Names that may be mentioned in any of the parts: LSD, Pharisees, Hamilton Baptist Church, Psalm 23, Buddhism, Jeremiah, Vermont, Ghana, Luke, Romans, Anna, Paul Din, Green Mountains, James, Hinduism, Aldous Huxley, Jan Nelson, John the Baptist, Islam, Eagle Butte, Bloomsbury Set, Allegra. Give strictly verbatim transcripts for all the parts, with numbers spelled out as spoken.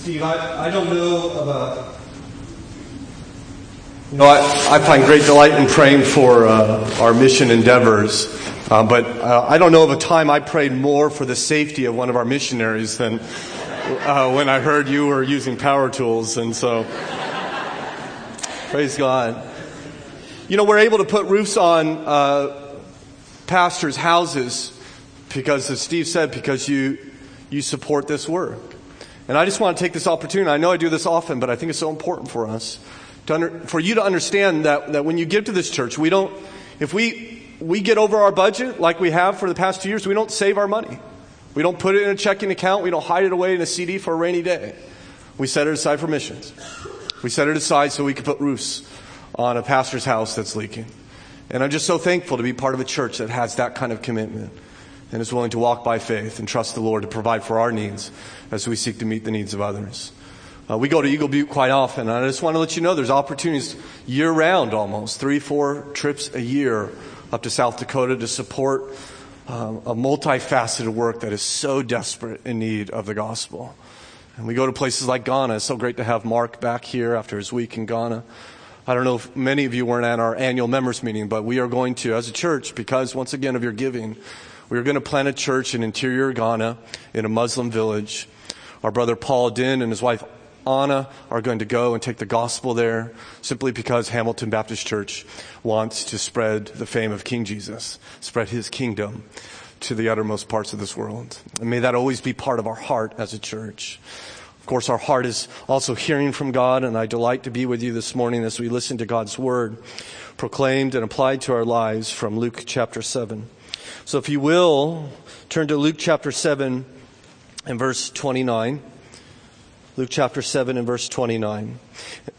Steve, I, I don't know about... You know, I, I find great delight in praying for uh, our mission endeavors, uh, but uh, I don't know of a time I prayed more for the safety of one of our missionaries than uh, when I heard you were using power tools, and so... Praise God. You know, we're able to put roofs on uh, pastors' houses because, as Steve said, because you you support this work. And I just want to take this opportunity. I know I do this often, but I think it's so important for us, to under, for you to understand that, that when you give to this church, we don't, if we, we get over our budget like we have for the past two years, we don't save our money. We don't put it in a checking account. We don't hide it away in a C D for a rainy day. We set it aside for missions. We set it aside so we could put roofs on a pastor's house that's leaking. And I'm just so thankful to be part of a church that has that kind of commitment and is willing to walk by faith and trust the Lord to provide for our needs as we seek to meet the needs of others. Uh, we go to Eagle Butte quite often, and I just want to let you know there's opportunities year-round almost, three, four trips a year up to South Dakota to support um, a multifaceted work that is so desperate in need of the gospel. And we go to places like Ghana. It's so great to have Mark back here after his week in Ghana. I don't know if many of you weren't at our annual members meeting, but we are going to, as a church, because once again of your giving, we are going to plant a church in interior Ghana in a Muslim village. Our brother Paul Din and his wife Anna are going to go and take the gospel there simply because Hamilton Baptist Church wants to spread the fame of King Jesus, spread his kingdom to the uttermost parts of this world. And may that always be part of our heart as a church. Of course, our heart is also hearing from God, and I delight to be with you this morning as we listen to God's word proclaimed and applied to our lives from Luke chapter seven. So if you will, turn to Luke chapter seven and verse twenty-nine. Luke chapter seven and verse twenty-nine.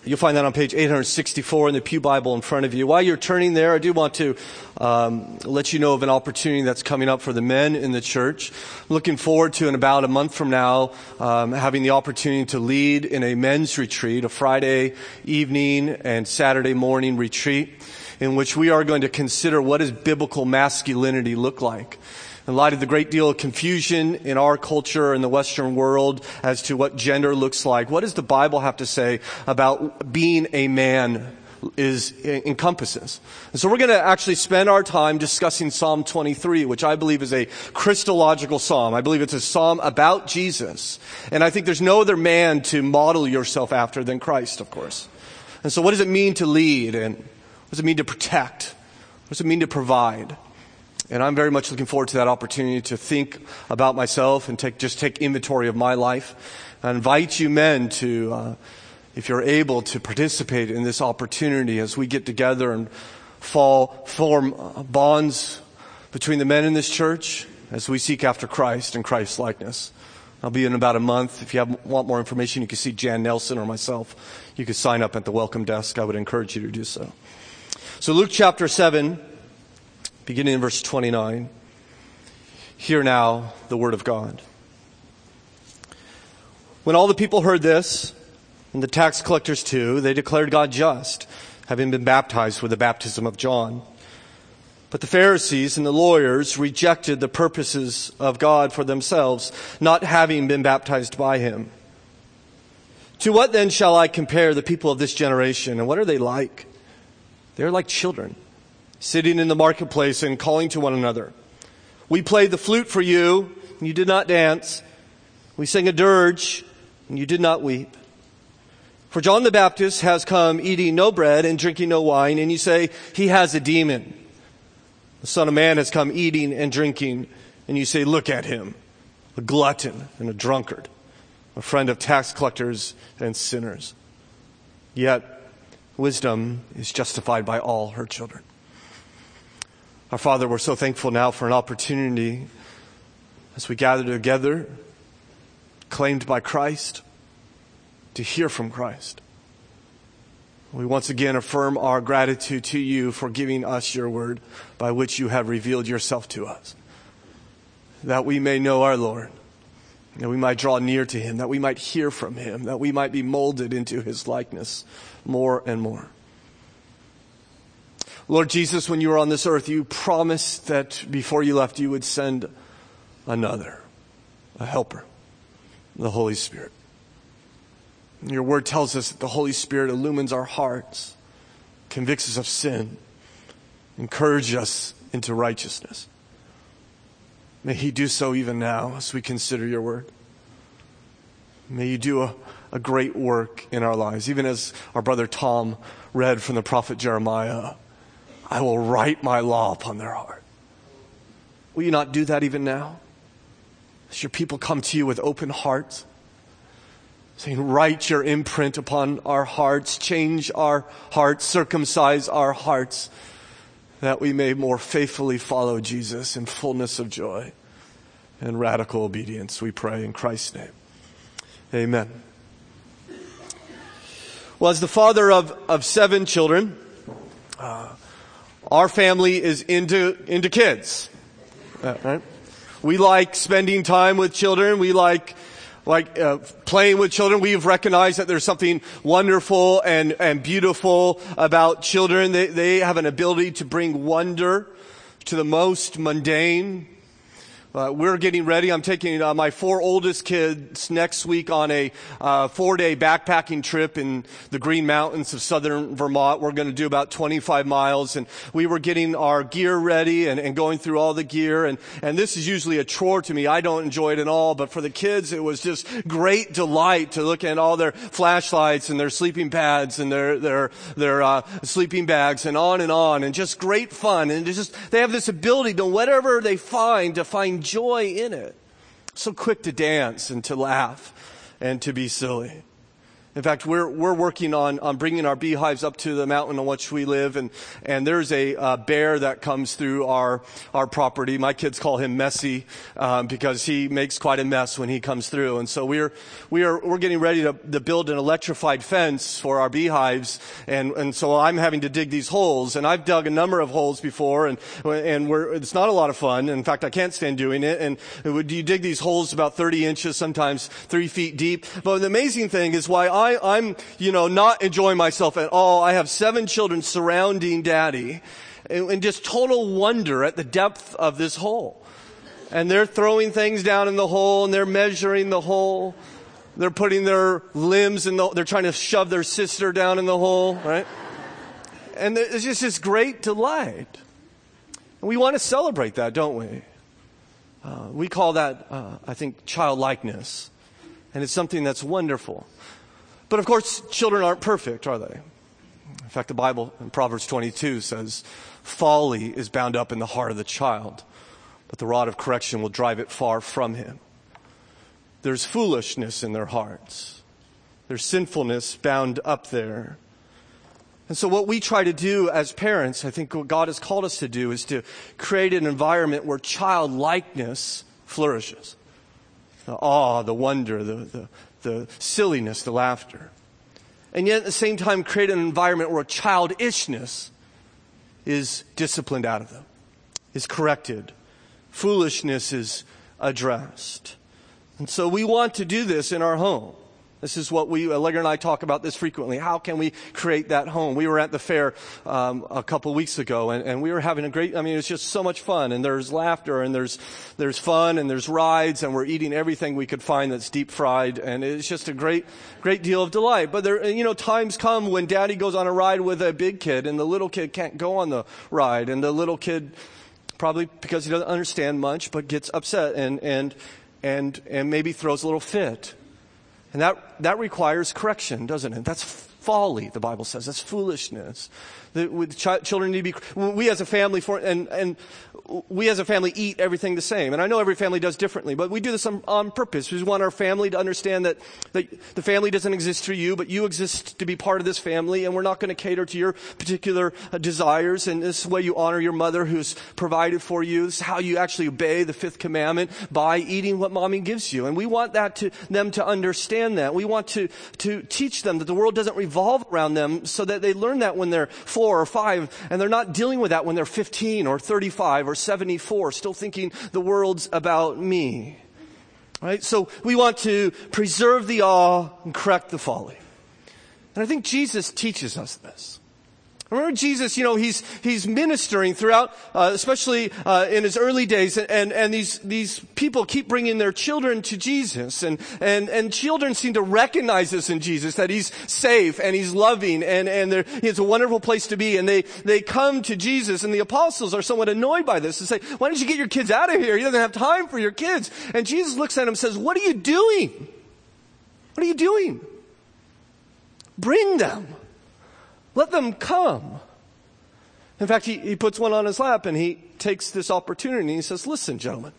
You'll find that on page eight sixty-four in the Pew Bible in front of you. While you're turning there, I do want to um, let you know of an opportunity that's coming up for the men in the church. Looking forward to, in about a month from now, um, having the opportunity to lead in a men's retreat, a Friday evening and Saturday morning retreat, in which we are going to consider what does biblical masculinity look like. In light of the great deal of confusion in our culture in the Western world as to what gender looks like, what does the Bible have to say about being a man is encompasses? And so we're going to actually spend our time discussing Psalm twenty-three, which I believe is a Christological psalm. I believe it's a psalm about Jesus. And I think there's no other man to model yourself after than Christ, of course. And so what does it mean to lead? And what does it mean to protect? What does it mean to provide? And I'm very much looking forward to that opportunity to think about myself and take just take inventory of my life. I invite you men to, uh, if you're able, to participate in this opportunity as we get together and fall, form bonds between the men in this church as we seek after Christ and Christ's likeness. I'll be in about a month. If you have, want more information, you can see Jan Nelson or myself. You can sign up at the welcome desk. I would encourage you to do so. So Luke chapter seven, beginning in verse twenty-nine, hear now the word of God. When all the people heard this, and the tax collectors too, they declared God just, having been baptized with the baptism of John. But the Pharisees and the lawyers rejected the purposes of God for themselves, not having been baptized by him. To what then shall I compare the people of this generation, and what are they like? They are like children, sitting in the marketplace and calling to one another. We played the flute for you, and you did not dance. We sang a dirge, and you did not weep. For John the Baptist has come eating no bread and drinking no wine, and you say, he has a demon. The Son of Man has come eating and drinking, and you say, look at him, a glutton and a drunkard, a friend of tax collectors and sinners. Yet wisdom is justified by all her children. Our Father, we're so thankful now for an opportunity as we gather together, claimed by Christ, to hear from Christ. We once again affirm our gratitude to you for giving us your word by which you have revealed yourself to us, that we may know our Lord, that we might draw near to him, that we might hear from him, that we might be molded into his likeness more and more. Lord Jesus, when you were on this earth, you promised that before you left, you would send another, a helper, the Holy Spirit. Your word tells us that the Holy Spirit illumines our hearts, convicts us of sin, encourages us into righteousness. May he do so even now as we consider your word. May you do a, a great work in our lives. Even as our brother Tom read from the prophet Jeremiah, I will write my law upon their heart. Will you not do that even now? As your people come to you with open hearts, saying, write your imprint upon our hearts, change our hearts, circumcise our hearts, that we may more faithfully follow Jesus in fullness of joy and radical obedience, we pray in Christ's name. Amen. Well, as the father of, of seven children, uh, our family is into, into kids. Uh, right? We like spending time with children. We like like uh, playing with children. We've recognized that there's something wonderful and, and beautiful about children. They, they have an ability to bring wonder to the most mundane. Uh, we're getting ready. I'm taking uh, my four oldest kids next week on a uh, four-day backpacking trip in the Green Mountains of southern Vermont. We're going to do about twenty-five miles, and we were getting our gear ready and, and going through all the gear. And, and this is usually a chore to me. I don't enjoy it at all, but for the kids, it was just great delight to look at all their flashlights and their sleeping pads and their their their uh, sleeping bags and on and on, and just great fun. And it's just they have this ability to whatever they find to find joy in it. So quick to dance and to laugh and to be silly. In fact, we're we're working on on bringing our beehives up to the mountain on which we live, and and there's a uh, bear that comes through our our property. My kids call him Messy um, because he makes quite a mess when he comes through. And so we're we are we're getting ready to, to build an electrified fence for our beehives, and and so I'm having to dig these holes, and I've dug a number of holes before, and and we're it's not a lot of fun. In fact, I can't stand doing it. And would you dig these holes about thirty inches, sometimes three feet deep? But the amazing thing is why. I, I'm, you know, not enjoying myself at all. I have seven children surrounding Daddy in just total wonder at the depth of this hole. And they're throwing things down in the hole, and they're measuring the hole. They're putting their limbs in the hole. They're trying to shove their sister down in the hole, right? And it's just this great delight. And we want to celebrate that, don't we? Uh, we call that, uh, I think, childlikeness. And it's something that's wonderful. But of course, children aren't perfect, are they? In fact, the Bible in Proverbs twenty-two says, folly is bound up in the heart of the child, but the rod of correction will drive it far from him. There's foolishness in their hearts. There's sinfulness bound up there. And so what we try to do as parents, I think what God has called us to do, is to create an environment where childlikeness flourishes. The awe, the wonder, the... the the silliness, the laughter. And yet at the same time, create an environment where childishness is disciplined out of them, is corrected. Foolishness is addressed. And so we want to do this in our home. This is what we, Allegra and I talk about this frequently. How can we create that home? We were at the fair um, a couple weeks ago, and, and we were having a great, I mean, it's just so much fun. And there's laughter, and there's there's fun, and there's rides, and we're eating everything we could find that's deep fried. And it's just a great, great deal of delight. But there, you know, times come when Daddy goes on a ride with a big kid, and the little kid can't go on the ride. And the little kid, probably because he doesn't understand much, but gets upset and and and, and maybe throws a little fit. And that, that requires correction, doesn't it? That's folly, the Bible says. That's foolishness. The, with ch- children need to be, we as a family, for, and, and we as a family eat everything the same. And I know every family does differently, but we do this on, on purpose. We want our family to understand that, that the family doesn't exist for you, but you exist to be part of this family, and we're not going to cater to your particular uh, desires. And this is the way you honor your mother who's provided for you. This is how you actually obey the fifth commandment, by eating what mommy gives you. And we want that to them to understand that. We want to, to teach them that the world doesn't revolve around them, so that they learn that when they're four or five, and they're not dealing with that when they're fifteen or thirty-five or seventy-four, still thinking the world's about me. Right? So we want to preserve the awe and correct the folly. And I think Jesus teaches us this. Remember Jesus, you know, he's, he's ministering throughout, uh, especially, uh, in his early days, and, and, and these, these people keep bringing their children to Jesus, and, and, and children seem to recognize this in Jesus, that he's safe and he's loving and, and it's a wonderful place to be, and they, they come to Jesus, and the apostles are somewhat annoyed by this and say, why don't you get your kids out of here? He doesn't have time for your kids. And Jesus looks at him and says, what are you doing? What are you doing? Bring them. Let them come. In fact, he, he puts one on his lap and he takes this opportunity and he says, listen, gentlemen,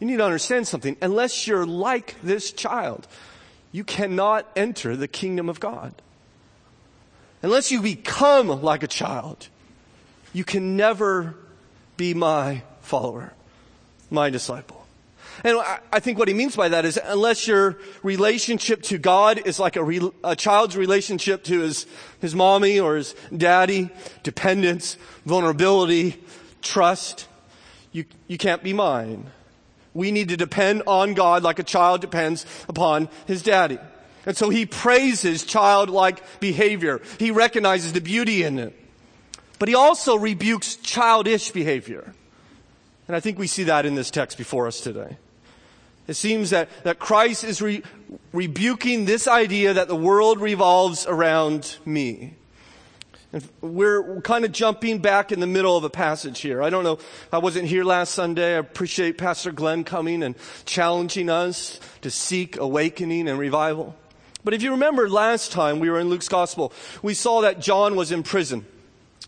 you need to understand something. Unless you're like this child, you cannot enter the kingdom of God. Unless you become like a child, you can never be my follower, my disciple. And I think what he means by that is unless your relationship to God is like a, re, a child's relationship to his, his mommy or his daddy, dependence, vulnerability, trust, you, you can't be mine. We need to depend on God like a child depends upon his daddy. And so he praises childlike behavior. He recognizes the beauty in it. But he also rebukes childish behavior. And I think we see that in this text before us today. It seems that, that Christ is re, rebuking this idea that the world revolves around me. And we're kind of jumping back in the middle of a passage here. I don't know, I wasn't here last Sunday. I appreciate Pastor Glenn coming and challenging us to seek awakening and revival. But if you remember last time we were in Luke's gospel, we saw that John was in prison.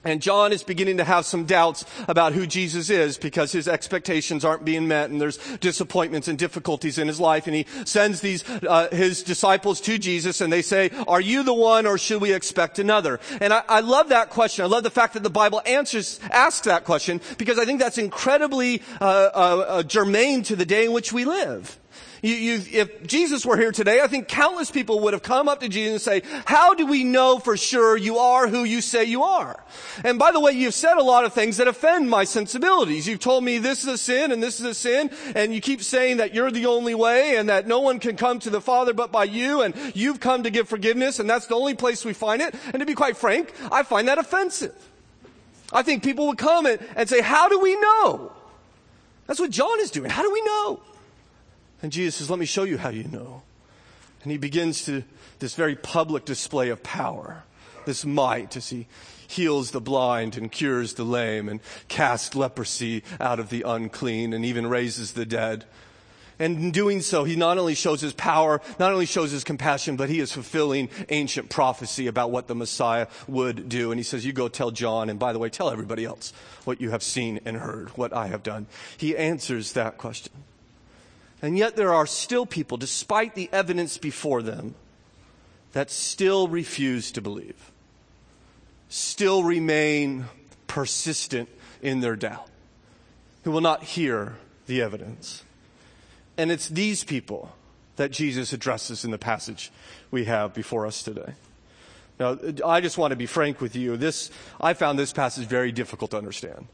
And John is beginning to have some doubts about who Jesus is because his expectations aren't being met, and there's disappointments and difficulties in his life. And he sends these uh, his disciples to Jesus, and they say, are you the one, or should we expect another? And I, I love that question. I love the fact that the Bible answers asks that question, because I think that's incredibly uh, uh, germane to the day in which we live. You, you, if Jesus were here today, I think countless people would have come up to Jesus and say, how do we know for sure you are who you say you are? And by the way, you've said a lot of things that offend my sensibilities. You've told me this is a sin and this is a sin, and you keep saying that you're the only way and that no one can come to the Father but by you, and you've come to give forgiveness, and that's the only place we find it. And to be quite frank, I find that offensive. I think people would come and, and say, how do we know? That's what John is doing. How do we know? And Jesus says, let me show you how you know. And he begins to this very public display of power, this might, as he heals the blind and cures the lame and casts leprosy out of the unclean and even raises the dead. And in doing so, he not only shows his power, not only shows his compassion, but he is fulfilling ancient prophecy about what the Messiah would do. And he says, you go tell John, and by the way, tell everybody else what you have seen and heard, what I have done. He answers that question. And yet there are still people, despite the evidence before them, that still refuse to believe, still remain persistent in their doubt, who will not hear the evidence. And it's these people that Jesus addresses in the passage we have before us today. Now, I just want to be frank with you. This, I found this passage very difficult to understand.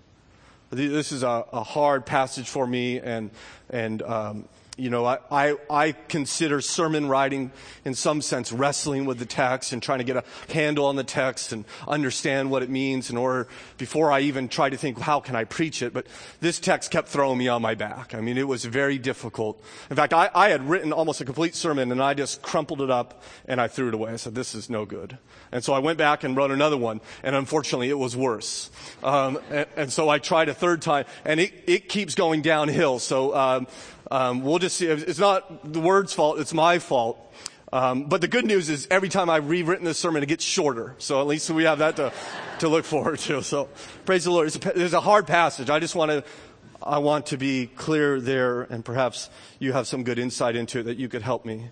This is a, a hard passage for me, and and um, you know I, I I consider sermon writing in some sense wrestling with the text and trying to get a handle on the text and understand what it means in order before I even try to think how can I preach it. But this text kept throwing me on my back. I mean, it was very difficult. In fact, I, I had written almost a complete sermon, and I just crumpled it up and I threw it away. I said, "This is no good." And so I went back and wrote another one, and unfortunately it was worse. Um, and, and so I tried a third time, and it, it keeps going downhill. So um, um, we'll just see. It's not the word's fault, it's my fault. Um, but the good news is every time I've rewritten this sermon, it gets shorter. So at least we have that to, to look forward to. So praise the Lord. It's a, it's a hard passage. I just want to, I want to be clear there, and perhaps you have some good insight into it that you could help me.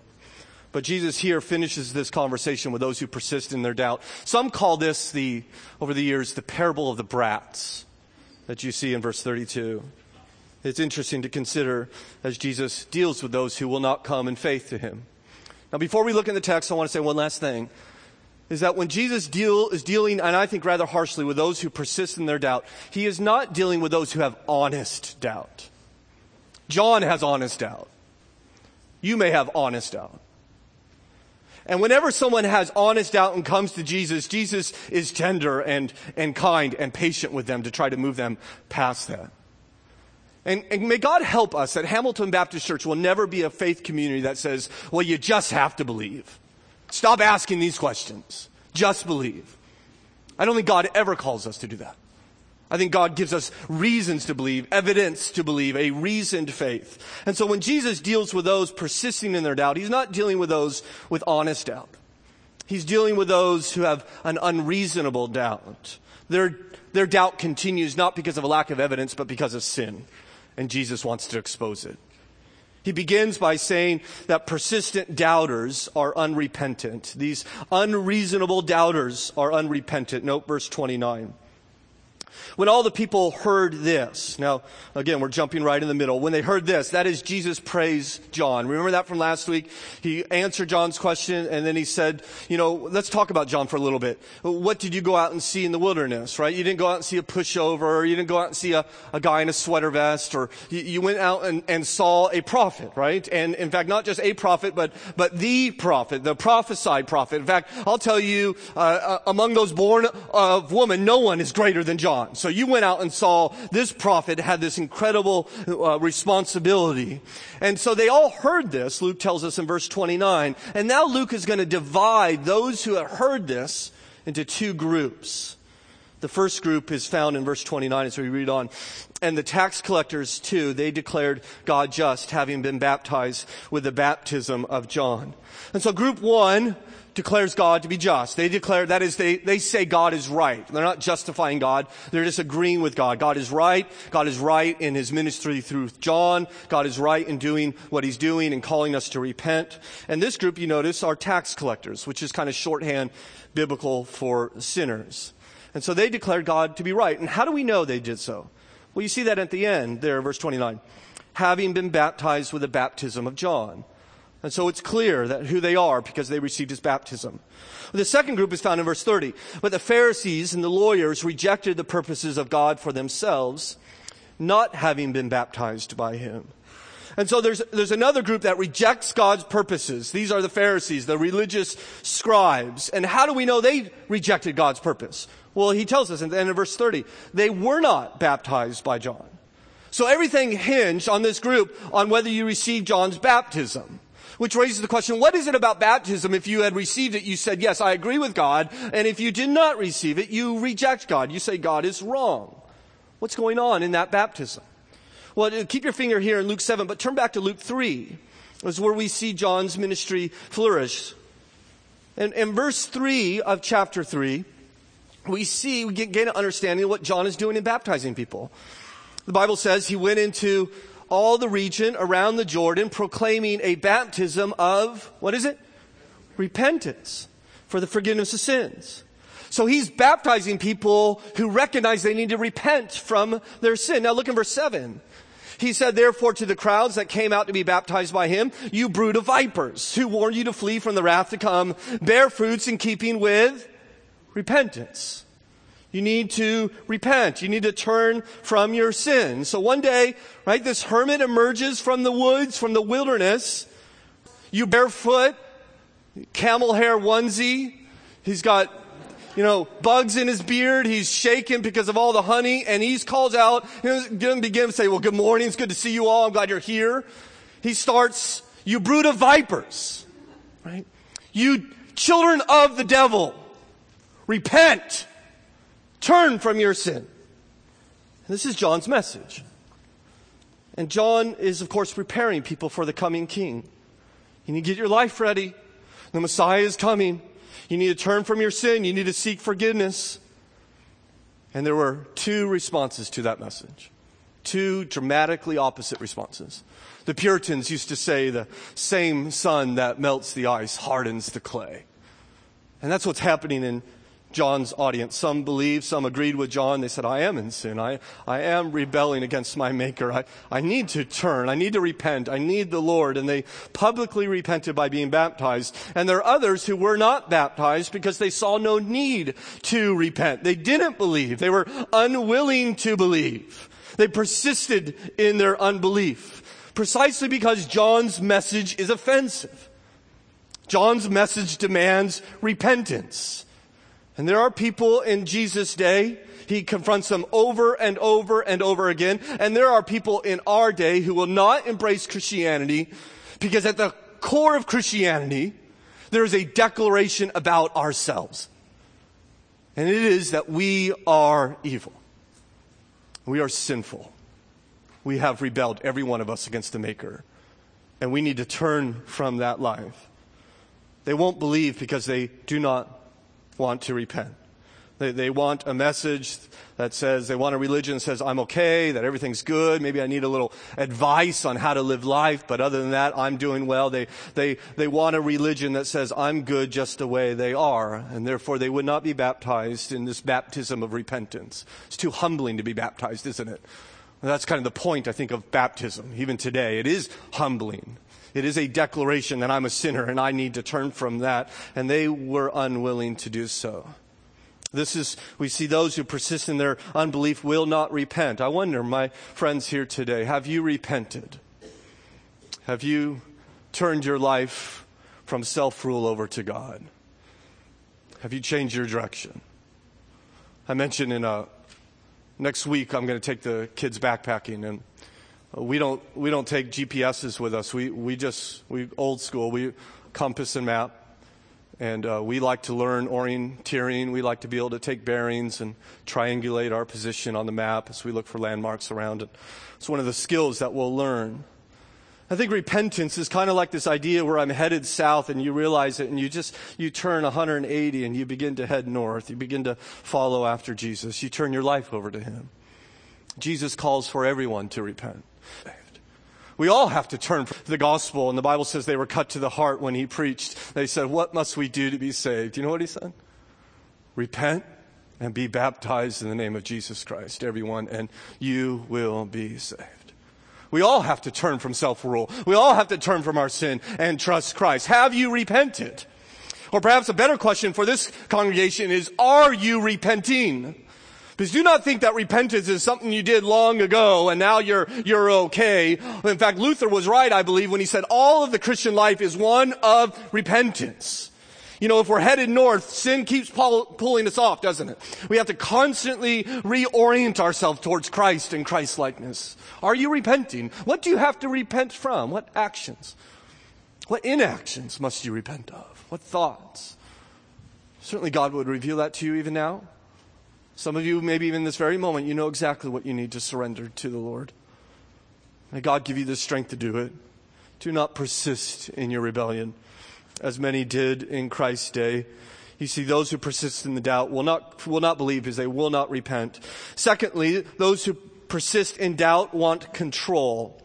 But Jesus here finishes this conversation with those who persist in their doubt. Some call this, the over the years, the parable of the brats that you see in verse thirty-two. It's interesting to consider as Jesus deals with those who will not come in faith to him. Now, before we look in the text, I want to say one last thing, is that when Jesus deal is dealing, and I think rather harshly, with those who persist in their doubt, he is not dealing with those who have honest doubt. John has honest doubt. You may have honest doubt. And whenever someone has honest doubt and comes to Jesus, Jesus is tender and, and kind and patient with them to try to move them past that. And, and may God help us that Hamilton Baptist Church will never be a faith community that says, well, you just have to believe. Stop asking these questions. Just believe. I don't think God ever calls us to do that. I think God gives us reasons to believe, evidence to believe, a reasoned faith. And so when Jesus deals with those persisting in their doubt, he's not dealing with those with honest doubt. He's dealing with those who have an unreasonable doubt. Their, their doubt continues not because of a lack of evidence, but because of sin. And Jesus wants to expose it. He begins by saying that persistent doubters are unrepentant. These unreasonable doubters are unrepentant. Note verse twenty-nine. When all the people heard this, now, again, we're jumping right in the middle. When they heard this, that is Jesus praised John. Remember that from last week? He answered John's question, and then he said, you know, let's talk about John for a little bit. What did you go out and see in the wilderness, right? You didn't go out and see a pushover, or you didn't go out and see a, a guy in a sweater vest, or you, you went out and, and saw a prophet, right? And in fact, not just a prophet, but, but the prophet, the prophesied prophet. In fact, I'll tell you, uh, uh, among those born of woman, no one is greater than John. So you went out and saw this prophet had this incredible uh, responsibility. And so they all heard this, Luke tells us in verse twenty-nine. And now Luke is going to divide those who have heard this into two groups. The first group is found in verse twenty-nine as we read on. And the tax collectors too, they declared God just, having been baptized with the baptism of John. And so group one declares God to be just. They declare, that is, they, they say God is right. They're not justifying God. They're just agreeing with God. God is right. God is right in his ministry through John. God is right in doing what he's doing and calling us to repent. And this group, you notice, are tax collectors, which is kind of shorthand biblical for sinners. And so they declared God to be right. And how do we know they did so? Well, you see that at the end there, verse twenty-nine, having been baptized with the baptism of John. And so it's clear that who they are because they received his baptism. The second group is found in verse thirty. But the Pharisees and the lawyers rejected the purposes of God for themselves, not having been baptized by him. And so there's, there's another group that rejects God's purposes. These are the Pharisees, the religious scribes. And how do we know they rejected God's purpose? Well, he tells us at the end of verse thirty, they were not baptized by John. So everything hinged on this group on whether you received John's baptism. Which raises the question, what is it about baptism? If you had received it, you said, yes, I agree with God. And if you did not receive it, you reject God. You say God is wrong. What's going on in that baptism? Well, keep your finger here in Luke seven, but turn back to Luke three. It's where we see John's ministry flourish. And in verse three of chapter three, we see, we gain an understanding of what John is doing in baptizing people. The Bible says he went into all the region around the Jordan, proclaiming a baptism of, what is it? Repentance for the forgiveness of sins. So he's baptizing people who recognize they need to repent from their sin. Now look in verse seven. He said, therefore, to the crowds that came out to be baptized by him, you brood of vipers, who warned you to flee from the wrath to come, bear fruits in keeping with repentance. You need to repent. You need to turn from your sin. So one day, right, this hermit emerges from the woods, from the wilderness. You barefoot, camel hair onesie. He's got, you know, bugs in his beard. He's shaken because of all the honey. And he calls out, he doesn't begin to say, well, good morning. It's good to see you all. I'm glad you're here. He starts, you brood of vipers, right? You children of the devil, repent. Turn from your sin. And this is John's message. And John is, of course, preparing people for the coming king. You need to get your life ready. The Messiah is coming. You need to turn from your sin. You need to seek forgiveness. And there were two responses to that message. Two dramatically opposite responses. The Puritans used to say the same sun that melts the ice hardens the clay. And that's what's happening in John's audience. Some believed, some agreed with John. They said, I am in sin. I, I am rebelling against my maker. I, I need to turn. I need to repent. I need the Lord. And they publicly repented by being baptized. And there are others who were not baptized because they saw no need to repent. They didn't believe. They were unwilling to believe. They persisted in their unbelief precisely because John's message is offensive. John's message demands repentance. And there are people in Jesus' day, he confronts them over and over and over again. And there are people in our day who will not embrace Christianity because at the core of Christianity, there is a declaration about ourselves. And it is that we are evil. We are sinful. We have rebelled, every one of us, against the Maker. And we need to turn from that life. They won't believe because they do not want to repent. They, they want a message that says, they want a religion that says, I'm okay, that everything's good. Maybe I need a little advice on how to live life. But other than that, I'm doing well. They, they, they want a religion that says, I'm good just the way they are. And therefore, they would not be baptized in this baptism of repentance. It's too humbling to be baptized, isn't it? And that's kind of the point, I think, of baptism. Even today, it is humbling. It is a declaration that I'm a sinner and I need to turn from that. And they were unwilling to do so. This is, we see those who persist in their unbelief will not repent. I wonder, my friends here today, have you repented? Have you turned your life from self-rule over to God? Have you changed your direction? I mentioned in a, next week I'm going to take the kids backpacking, and we don't, we don't take G P S's with us. We, we just, we old school, we compass and map. And uh, we like to learn orienteering. We like to be able to take bearings and triangulate our position on the map as we look for landmarks around it. It's one of the skills that we'll learn. I think repentance is kind of like this idea where I'm headed south and you realize it and you just, you turn one hundred eighty and you begin to head north. You begin to follow after Jesus. You turn your life over to him. Jesus calls for everyone to repent. We all have to turn from the gospel. And the Bible says they were cut to the heart when he preached. They said, what must we do to be saved? You know what he said? Repent and be baptized in the name of Jesus Christ, everyone, and you will be saved. We all have to turn from self-rule. We all have to turn from our sin and trust Christ. Have you repented? Or perhaps a better question for this congregation is, are you repenting? Because do not think that repentance is something you did long ago and now you're, you're okay. In fact, Luther was right, I believe, when he said all of the Christian life is one of repentance. You know, if we're headed north, sin keeps pull, pulling us off, doesn't it? We have to constantly reorient ourselves towards Christ and Christ-likeness. Are you repenting? What do you have to repent from? What actions? What inactions must you repent of? What thoughts? Certainly God would reveal that to you even now. Some of you, maybe even this very moment, you know exactly what you need to surrender to the Lord. May God give you the strength to do it. Do not persist in your rebellion, as many did in Christ's day. You see, those who persist in the doubt will not, will not believe because they will not repent. Secondly, those who persist in doubt want control.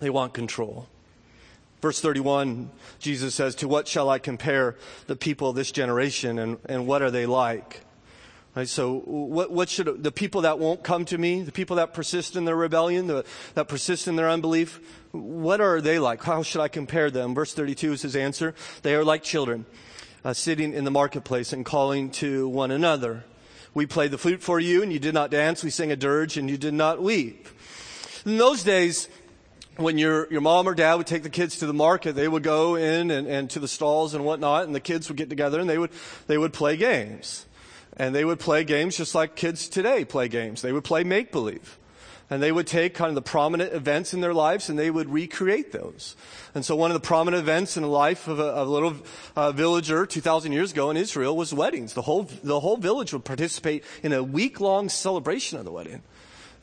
They want control. Verse thirty-one, Jesus says, to what shall I compare the people of this generation, and, and what are they like? Right, so what, what should the people that won't come to me, the people that persist in their rebellion, the, that persist in their unbelief, what are they like? How should I compare them? Verse thirty-two is his answer. They are like children uh, sitting in the marketplace and calling to one another. We played the flute for you and you did not dance. We sang a dirge and you did not weep. In those days, when your, your mom or dad would take the kids to the market, they would go in and, and to the stalls and whatnot, and the kids would get together and they would, they would play games. And they would play games just like kids today play games. They would play make-believe. And they would take kind of the prominent events in their lives and they would recreate those. And so one of the prominent events in the life of a, of a little uh, villager two thousand years ago in Israel was weddings. The whole, the whole village would participate in a week-long celebration of the wedding.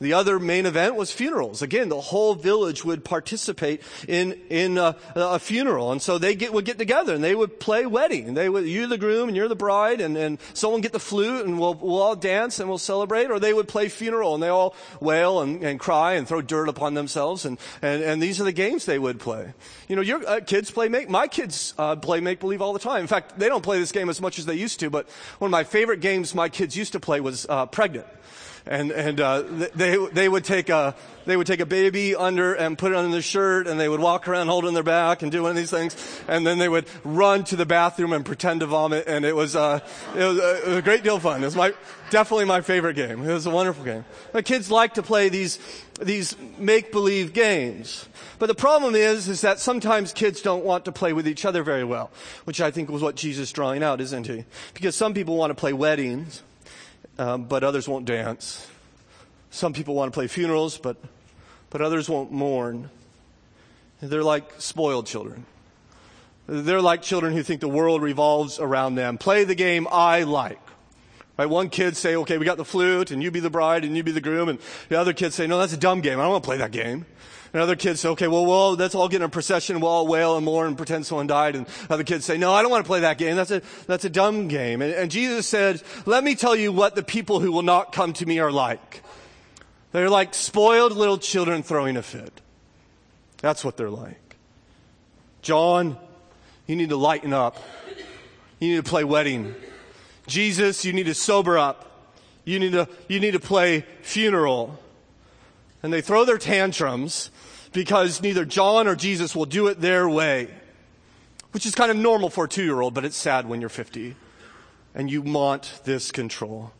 The other main event was funerals. Again, the whole village would participate in, in a, a funeral. And so they get, would get together and they would play wedding. They would, you're the groom and you're the bride, and, and someone get the flute and we'll, we'll all dance and we'll celebrate. Or they would play funeral and they all wail and, and cry and throw dirt upon themselves. And, and, and these are the games they would play. You know, your uh, kids play make, my kids uh, play make believe all the time. In fact, they don't play this game as much as they used to, but one of my favorite games my kids used to play was uh, pregnant. and and uh, they they would take a they would take a baby under and put it under their shirt, and they would walk around holding their back and do one of these things, and then they would run to the bathroom and pretend to vomit, and it was uh it was, uh, it was a great deal of fun. It was my definitely my favorite game. It was a wonderful game. My kids like to play these these make believe games, but the problem is is that sometimes kids don't want to play with each other very well, which I think was what Jesus is drawing out, isn't he? Because some people want to play weddings. Um, but others won't dance. Some people want to play funerals, but but others won't mourn. They're like spoiled children. They're like children who think the world revolves around them. Play the game I like. Right? One kid say, okay, we got the flute, and you be the bride, and you be the groom. And the other kids say, no, that's a dumb game. I don't want to play that game. And other kids say, okay, well, well, let's all get in a procession. We'll all wail and mourn and pretend someone died. And other kids say, no, I don't want to play that game. That's a, that's a dumb game. And, and Jesus said, let me tell you what the people who will not come to me are like. They're like spoiled little children throwing a fit. That's what they're like. John, you need to lighten up. You need to play wedding. Jesus, you need to sober up. You need to, you need to play funeral. And they throw their tantrums because neither John or Jesus will do it their way, which is kind of normal for a two-year-old, but it's sad when you're fifty and you want this control.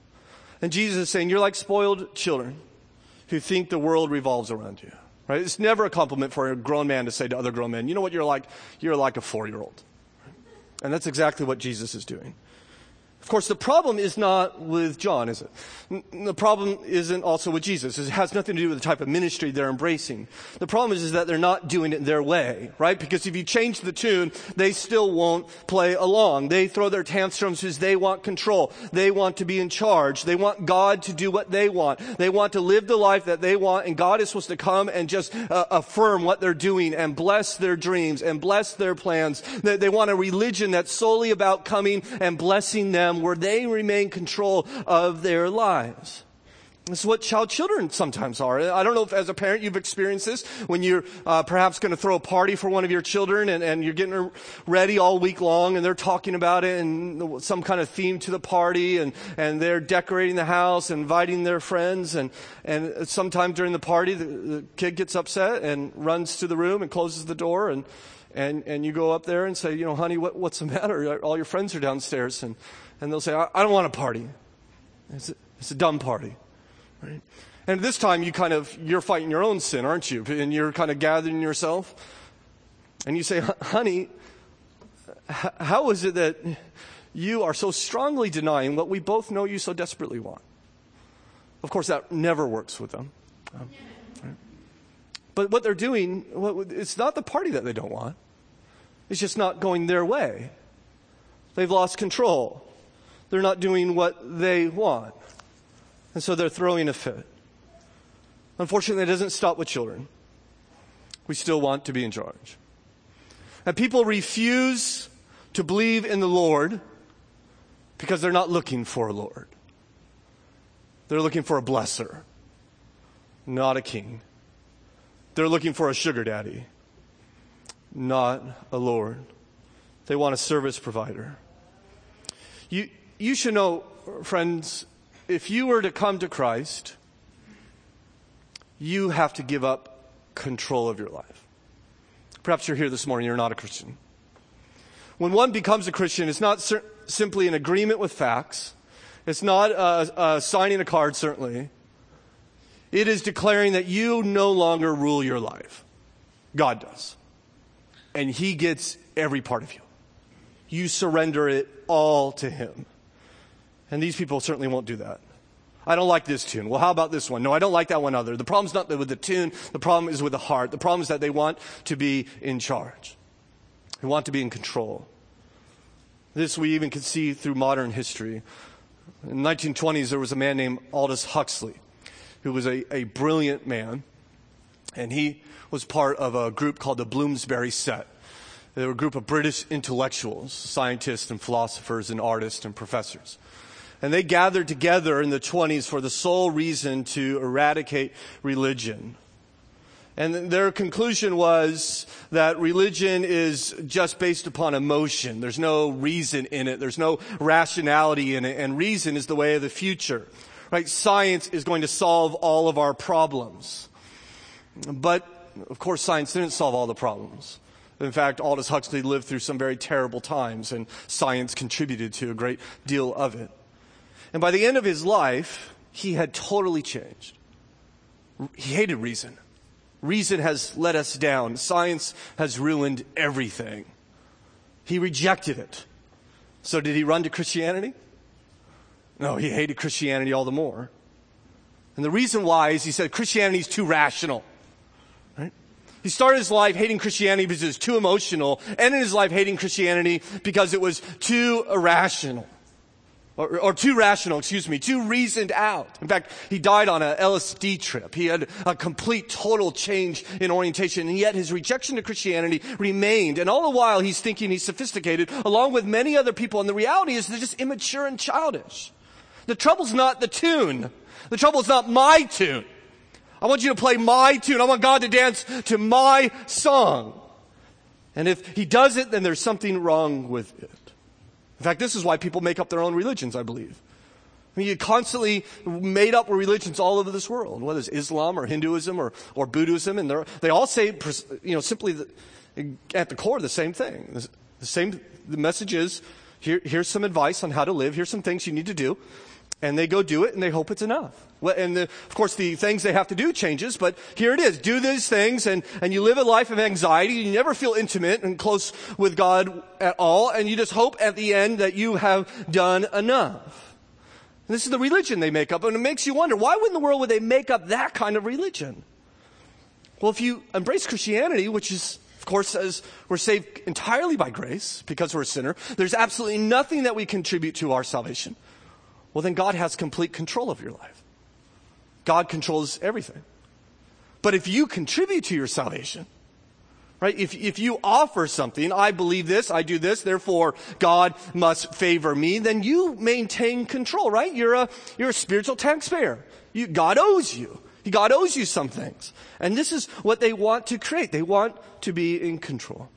And Jesus is saying, you're like spoiled children who think the world revolves around you, right? It's never a compliment for a grown man to say to other grown men, you know what you're like? You're like a four-year-old. And that's exactly what Jesus is doing. Of course, the problem is not with John, is it? The problem isn't also with Jesus. It has nothing to do with the type of ministry they're embracing. The problem is, is that they're not doing it their way, right? Because if you change the tune, they still won't play along. They throw their tantrums because they want control. They want to be in charge. They want God to do what they want. They want to live the life that they want, and God is supposed to come and just uh, affirm what they're doing and bless their dreams and bless their plans. They, they want a religion that's solely about coming and blessing them, where they remain control of their lives. This is what child children sometimes are. I don't know if as a parent you've experienced this when you're uh, perhaps going to throw a party for one of your children and, and you're getting ready all week long and they're talking about it and some kind of theme to the party and, and they're decorating the house, inviting their friends, and, and sometime during the party the, the kid gets upset and runs to the room and closes the door, and and, and you go up there and say, you know, honey, what, what's the matter? All your friends are downstairs. And And they'll say, I, I don't want a party. It's a, it's a dumb party. Right? And this time, you kind of, you're fighting your own sin, aren't you? And you're kind of gathering yourself. And you say, honey, h- how is it that you are so strongly denying what we both know you so desperately want? Of course, that never works with them. Um, right? But what they're doing, what, it's not the party that they don't want. It's just not going their way. They've lost control. They're not doing what they want. And so they're throwing a fit. Unfortunately, it doesn't stop with children. We still want to be in charge. And people refuse to believe in the Lord because they're not looking for a Lord. They're looking for a blesser, not a king. They're looking for a sugar daddy, not a Lord. They want a service provider. You... You should know, friends, if you were to come to Christ, you have to give up control of your life. Perhaps you're here this morning, you're not a Christian. When one becomes a Christian, it's not cer- simply an agreement with facts. It's not uh, uh, signing a card, certainly. It is declaring that you no longer rule your life. God does. And He gets every part of you. You surrender it all to Him. And these people certainly won't do that. I don't like this tune. Well, how about this one? No, I don't like that one either. The problem's not with the tune. The problem is with the heart. The problem is that they want to be in charge. They want to be in control. This we even can see through modern history. In the nineteen twenties, there was a man named Aldous Huxley, who was a, a brilliant man. And he was part of a group called the Bloomsbury Set. They were a group of British intellectuals, scientists and philosophers and artists and professors. And they gathered together in the twenties for the sole reason to eradicate religion. And their conclusion was that religion is just based upon emotion. There's no reason in it. There's no rationality in it. And reason is the way of the future. right? Science is going to solve all of our problems. But, of course, science didn't solve all the problems. In fact, Aldous Huxley lived through some very terrible times, and science contributed to a great deal of it. And by the end of his life, he had totally changed. He hated reason. Reason has let us down. Science has ruined everything. He rejected it. So did he run to Christianity? No, he hated Christianity all the more. And the reason why is he said Christianity is too rational. Right? He started his life hating Christianity because it was too emotional, ended his life hating Christianity because it was too irrational. Or, or too rational, excuse me, too reasoned out. In fact, he died on an L S D trip. He had a complete, total change in orientation, and yet his rejection to Christianity remained. And all the while, he's thinking he's sophisticated, along with many other people. And the reality is they're just immature and childish. The trouble's not the tune. The trouble is not my tune. I want you to play my tune. I want God to dance to my song. And if he does it, then there's something wrong with it. In fact, this is why people make up their own religions, I believe. I mean, you constantly made up religions all over this world, whether it's Islam or Hinduism or, or Buddhism, and they're, they all say, you know, simply the, at the core the same thing. The, the same, the message is, here, here's some advice on how to live, here's some things you need to do, and they go do it and they hope it's enough. Well, and the, of course, the things they have to do changes, but here it is. Do these things, and, and you live a life of anxiety. You never feel intimate and close with God at all, and you just hope at the end that you have done enough. And this is the religion they make up, and it makes you wonder, why in the world would they make up that kind of religion? Well, if you embrace Christianity, which is, of course, says we're saved entirely by grace because we're a sinner, there's absolutely nothing that we contribute to our salvation. Well, then God has complete control of your life. God controls everything. But if you contribute to your salvation, right? If, if you offer something, I believe this, I do this, therefore God must favor me, then you maintain control, right? You're a, you're a spiritual taxpayer. You, God owes you. God owes you some things. And this is what they want to create. They want to be in control.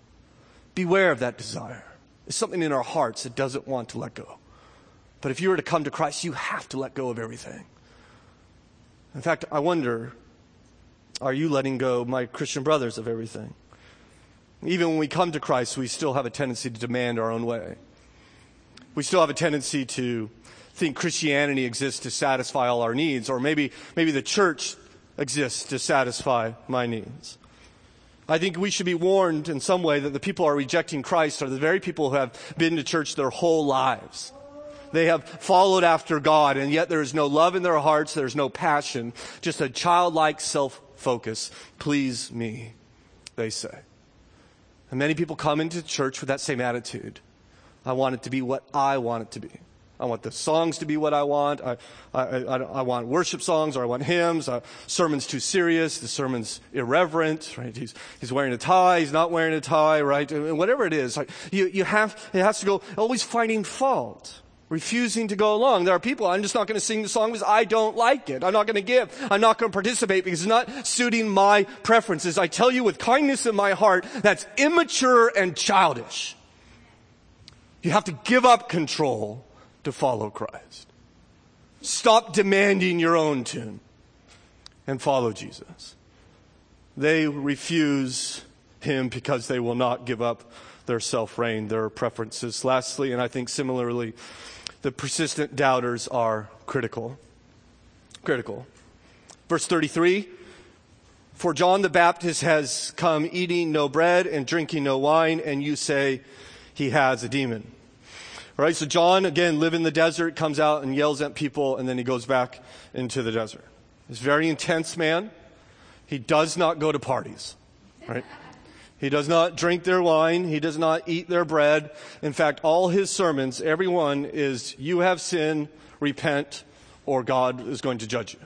Beware of that desire. There's something in our hearts that doesn't want to let go. But if you were to come to Christ, you have to let go of everything. In fact, I wonder, are you letting go, my Christian brothers, of everything? Even when we come to Christ, we still have a tendency to demand our own way. We still have a tendency to think Christianity exists to satisfy all our needs, or maybe maybe the church exists to satisfy my needs. I think we should be warned in some way that the people who are rejecting Christ are the very people who have been to church their whole lives. They have followed after God, and yet there is no love in their hearts. There's no passion, just a childlike self-focus. Please me, they say. And many people come into church with that same attitude. I want it to be what I want it to be. I want the songs to be what I want. I, I, I, I want worship songs, or I want hymns. Uh, sermon's too serious. The sermon's irreverent, right? He's, he's wearing a tie. He's not wearing a tie, right? And whatever it is, like, you, you have, it has to go always finding fault. Refusing to go along. There are people, I'm just not going to sing the song because I don't like it. I'm not going to give. I'm not going to participate because it's not suiting my preferences. I tell you with kindness in my heart, that's immature and childish. You have to give up control to follow Christ. Stop demanding your own tune and follow Jesus. They refuse him because they will not give up their self-reign, their preferences. Lastly, and I think similarly, the persistent doubters are critical. Critical. Verse thirty-three, for John the Baptist has come eating no bread and drinking no wine, and you say he has a demon. All right, so John, again, lives in the desert, comes out and yells at people, and then he goes back into the desert. He's a very intense man. He does not go to parties, right? He does not drink their wine. He does not eat their bread. In fact, all his sermons, every one is, you have sinned, repent, or God is going to judge you.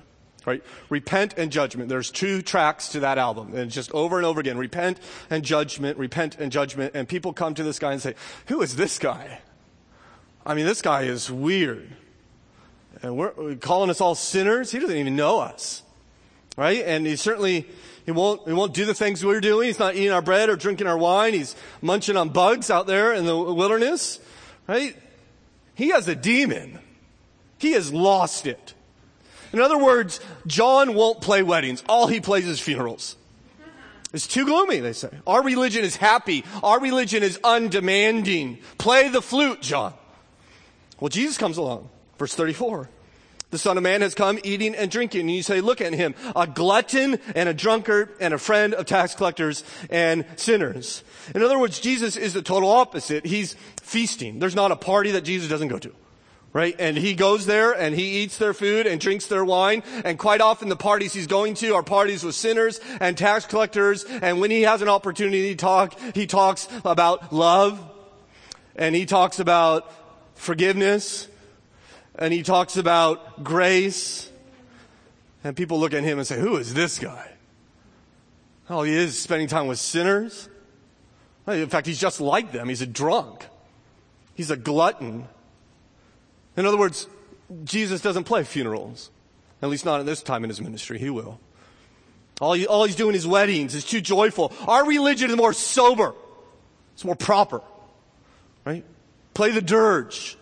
Right? Repent and judgment. There's two tracks to that album. And just over and over again, repent and judgment, repent and judgment. And people come to this guy and say, who is this guy? I mean, this guy is weird. And we're, we're calling us all sinners. He doesn't even know us. Right? And he certainly... He won't, he won't do the things we're doing. He's not eating our bread or drinking our wine. He's munching on bugs out there in the wilderness, right? He has a demon. He has lost it. In other words, John won't play weddings. All he plays is funerals. It's too gloomy, they say. Our religion is happy. Our religion is undemanding. Play the flute, John. Well, Jesus comes along. Verse thirty-four. The Son of Man has come eating and drinking. And you say, look at him, a glutton and a drunkard and a friend of tax collectors and sinners. In other words, Jesus is the total opposite. He's feasting. There's not a party that Jesus doesn't go to, right? And he goes there and he eats their food and drinks their wine. And quite often the parties he's going to are parties with sinners and tax collectors. And when he has an opportunity to talk, he talks about love and he talks about forgiveness. And he talks about grace. And people look at him and say, who is this guy? Oh, he is spending time with sinners. In fact, he's just like them. He's a drunk. He's a glutton. In other words, Jesus doesn't play funerals. At least not at this time in his ministry. He will. All, he, all he's doing is weddings. It's too joyful. Our religion is more sober. It's more proper. Right? Play the dirge.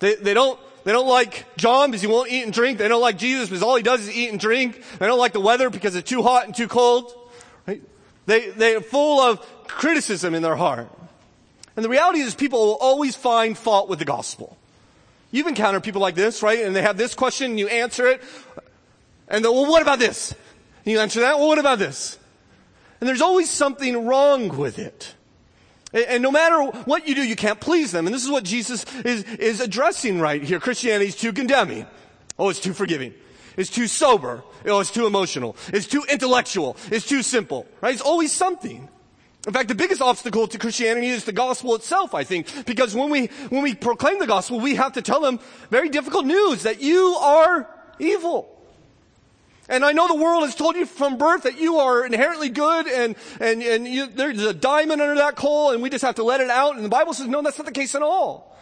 They, they don't they don't like John because he won't eat and drink. They don't like Jesus because all he does is eat and drink. They don't like the weather because it's too hot and too cold. Right? They they're full of criticism in their heart. And the reality is people will always find fault with the gospel. You've encountered people like this, right? And they have this question and you answer it. And they're, well, what about this? And you answer that, well, what about this? And there's always something wrong with it. And no matter what you do, you can't please them. And this is what Jesus is, is addressing right here. Christianity is too condemning. Oh, it's too forgiving. It's too sober. Oh, it's too emotional. It's too intellectual. It's too simple. Right? It's always something. In fact, the biggest obstacle to Christianity is the gospel itself, I think. Because when we, when we proclaim the gospel, we have to tell them very difficult news that you are evil. And I know the world has told you from birth that you are inherently good and, and, and you, there's a diamond under that coal and we just have to let it out. And the Bible says, no, that's not the case at all.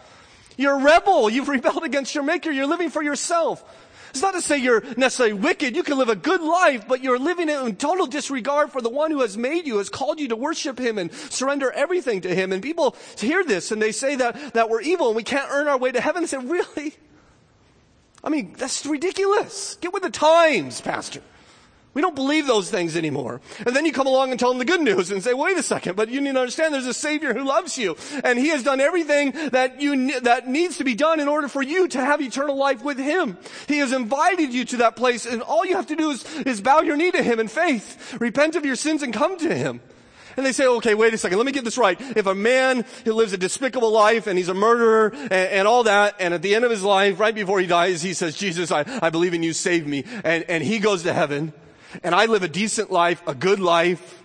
You're a rebel. You've rebelled against your maker. You're living for yourself. It's not to say you're necessarily wicked. You can live a good life, but you're living it in total disregard for the one who has made you, has called you to worship him and surrender everything to him. And people hear this and they say that, that we're evil and we can't earn our way to heaven. They say, really? I mean, that's ridiculous. Get with the times, Pastor. We don't believe those things anymore. And then you come along and tell them the good news and say, wait a second, but you need to understand there's a Savior who loves you. And he has done everything that you that needs to be done in order for you to have eternal life with him. He has invited you to that place. And all you have to do is, is bow your knee to him in faith, repent of your sins and come to him. And they say, okay, wait a second, let me get this right. If a man who lives a despicable life and he's a murderer and, and all that, and at the end of his life, right before he dies, he says, Jesus, I, I believe in you, save me. And, and he goes to heaven and I live a decent life, a good life.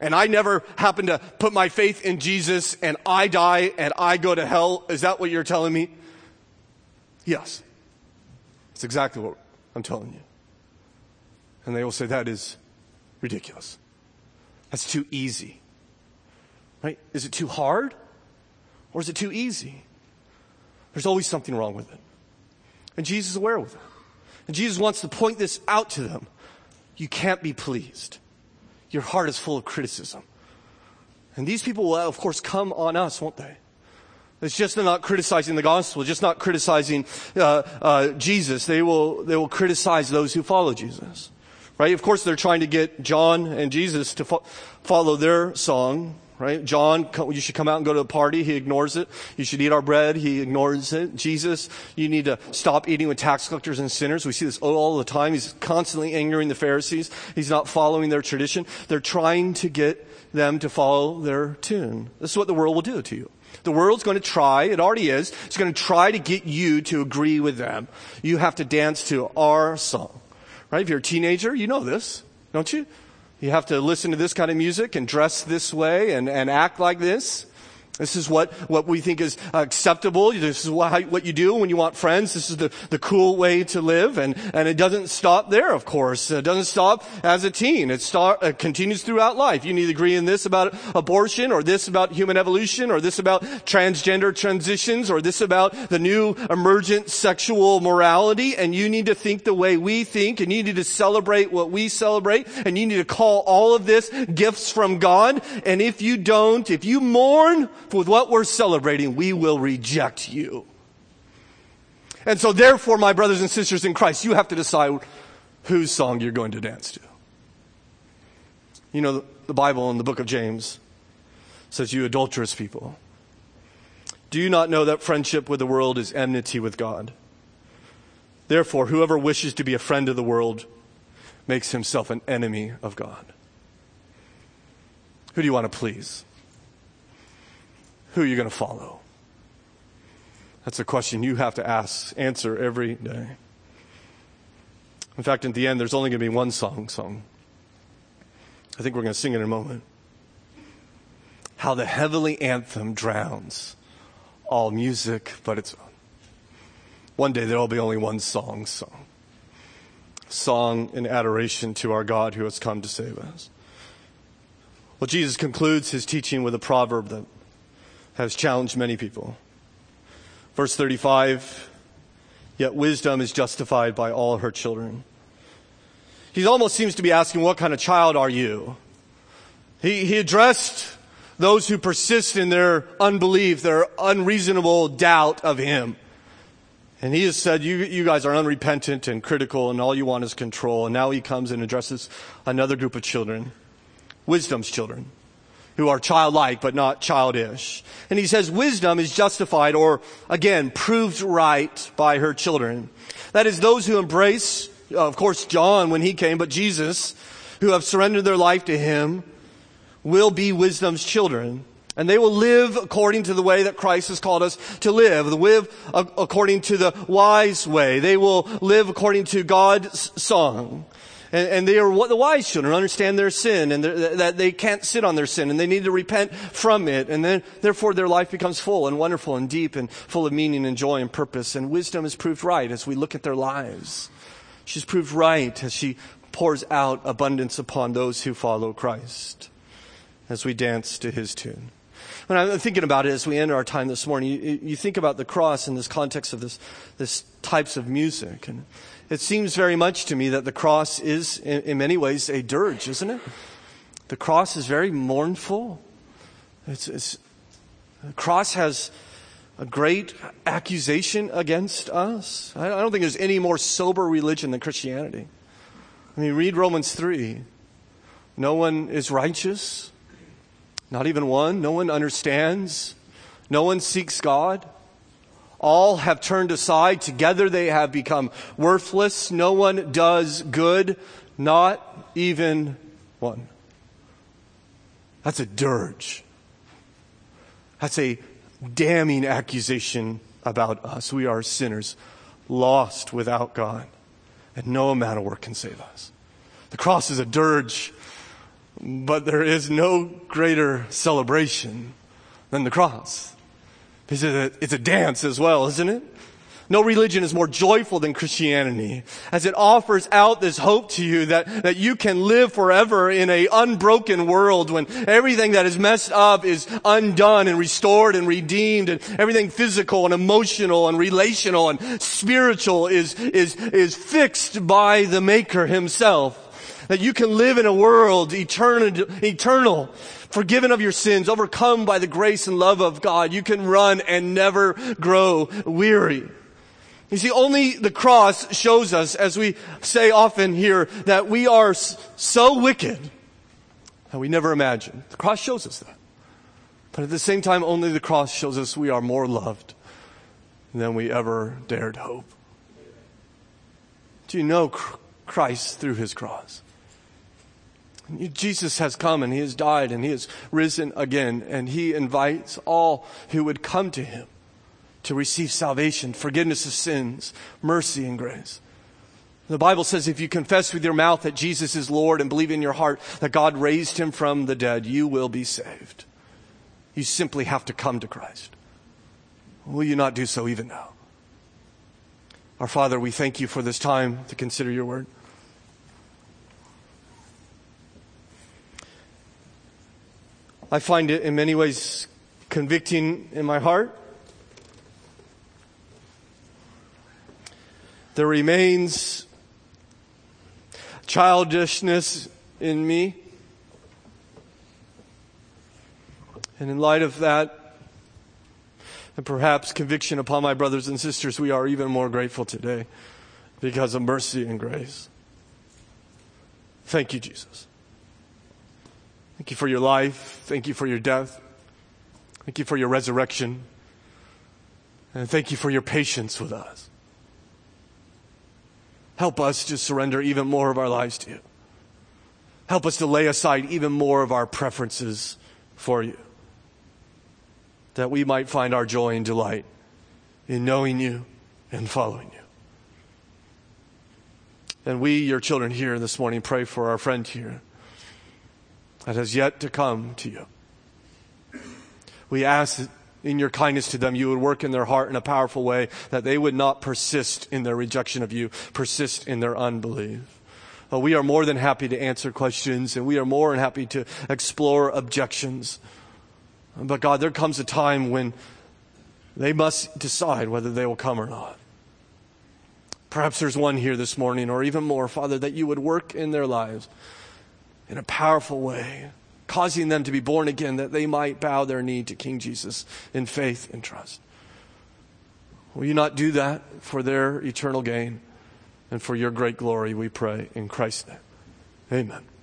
And I never happen to put my faith in Jesus and I die and I go to hell. Is that what you're telling me? Yes. That's exactly what I'm telling you. And they will say, that is ridiculous. That's too easy, right? Is it too hard or is it too easy? There's always something wrong with it. And Jesus is aware of it. And Jesus wants to point this out to them. You can't be pleased. Your heart is full of criticism. And these people will, of course, come on us, won't they? It's just they're not criticizing the gospel, just not criticizing uh, uh, Jesus. They will, they will criticize those who follow Jesus. Right? Of course, they're trying to get John and Jesus to fo- follow their song. Right? John, you should come out and go to a party. He ignores it. You should eat our bread. He ignores it. Jesus, you need to stop eating with tax collectors and sinners. We see this all the time. He's constantly angering the Pharisees. He's not following their tradition. They're trying to get them to follow their tune. This is what the world will do to you. The world's going to try, it already is, it's going to try to get you to agree with them. You have to dance to our song. Right? If you're a teenager, you know this, don't you? You have to listen to this kind of music and dress this way and, and act like this. This is what, what we think is acceptable. This is what, how, what you do when you want friends. This is the, the cool way to live. And, and it doesn't stop there, of course. It doesn't stop as a teen. It, start, it continues throughout life. You need to agree in this about abortion or this about human evolution or this about transgender transitions or this about the new emergent sexual morality. And you need to think the way we think and you need to celebrate what we celebrate and you need to call all of this gifts from God. And if you don't, if you mourn with what we're celebrating, we will reject you. And so therefore, my brothers and sisters in Christ, you have to decide whose song you're going to dance to. You know, the Bible in the book of James says, you adulterous people, do you not know that friendship with the world is enmity with God? Therefore, whoever wishes to be a friend of the world makes himself an enemy of God. Who do you want to please? Who are you going to follow? That's a question you have to ask, answer every day. In fact, in the end, there's only going to be one song sung. I think we're going to sing it in a moment. How the heavenly anthem drowns all music but its own. One day there will be only one song sung. Song in adoration to our God who has come to save us. Well, Jesus concludes his teaching with a proverb that has challenged many people. Verse thirty-five, yet wisdom is justified by all her children. He almost seems to be asking, what kind of child are you? He, he addressed those who persist in their unbelief, their unreasonable doubt of him. And he has said, you, you guys are unrepentant and critical and all you want is control. And now he comes and addresses another group of children, wisdom's children, who are childlike but not childish. And he says wisdom is justified or, again, proved right by her children. That is, those who embrace, of course, John when he came, but Jesus, who have surrendered their life to him, will be wisdom's children. And they will live according to the way that Christ has called us to live. They will live according to the wise way. They will live according to God's song. And, and they are what the wise children understand their sin and that they can't sit on their sin and they need to repent from it. And then, therefore, their life becomes full and wonderful and deep and full of meaning and joy and purpose. And wisdom is proved right as we look at their lives. She's proved right as she pours out abundance upon those who follow Christ as we dance to his tune. When I'm thinking about it as we end our time this morning, you, you think about the cross in this context of this, this types of music. And it seems very much to me that the cross is, in, in many ways, a dirge, isn't it? The cross is very mournful. It's, it's, the cross has a great accusation against us. I, I don't think there's any more sober religion than Christianity. I mean, read Romans three. No one is righteous. Not even one. No one understands. No one seeks God. All have turned aside. Together they have become worthless. No one does good. Not even one. That's a dirge. That's a damning accusation about us. We are sinners, lost without God. And no amount of work can save us. The cross is a dirge. But there is no greater celebration than the cross. It's a, it's a dance as well, isn't it? No religion is more joyful than Christianity, as it offers out this hope to you that, that you can live forever in an unbroken world when everything that is messed up is undone and restored and redeemed, and everything physical and emotional and relational and spiritual is, is, is fixed by the Maker himself. That you can live in a world eternal, eternal, forgiven of your sins, overcome by the grace and love of God. You can run and never grow weary. You see, only the cross shows us, as we say often here, that we are so wicked that we never imagined. The cross shows us that. But at the same time, only the cross shows us we are more loved than we ever dared hope. Do you know Christ through his cross? Jesus has come and he has died and he has risen again, and he invites all who would come to him to receive salvation, forgiveness of sins, mercy and grace. The Bible says if you confess with your mouth that Jesus is Lord and believe in your heart that God raised him from the dead, you will be saved. You simply have to come to Christ. Will you not do so even now? Our Father, we thank you for this time to consider your word. I find it in many ways convicting in my heart. There remains childishness in me. And in light of that, and perhaps conviction upon my brothers and sisters, we are even more grateful today because of mercy and grace. Thank you, Jesus. Thank you for your life. Thank you for your death. Thank you for your resurrection. And thank you for your patience with us. Help us to surrender even more of our lives to you. Help us to lay aside even more of our preferences for you, that we might find our joy and delight in knowing you and following you. And we, your children here this morning, pray for our friend here that has yet to come to you. We ask that in your kindness to them, you would work in their heart in a powerful way, that they would not persist in their rejection of you, persist in their unbelief. Oh, we are more than happy to answer questions, and we are more than happy to explore objections. But God, there comes a time when they must decide whether they will come or not. Perhaps there's one here this morning, or even more, Father, that you would work in their lives in a powerful way, causing them to be born again, that they might bow their knee to King Jesus in faith and trust. Will you not do that for their eternal gain and for your great glory, we pray in Christ's name. Amen.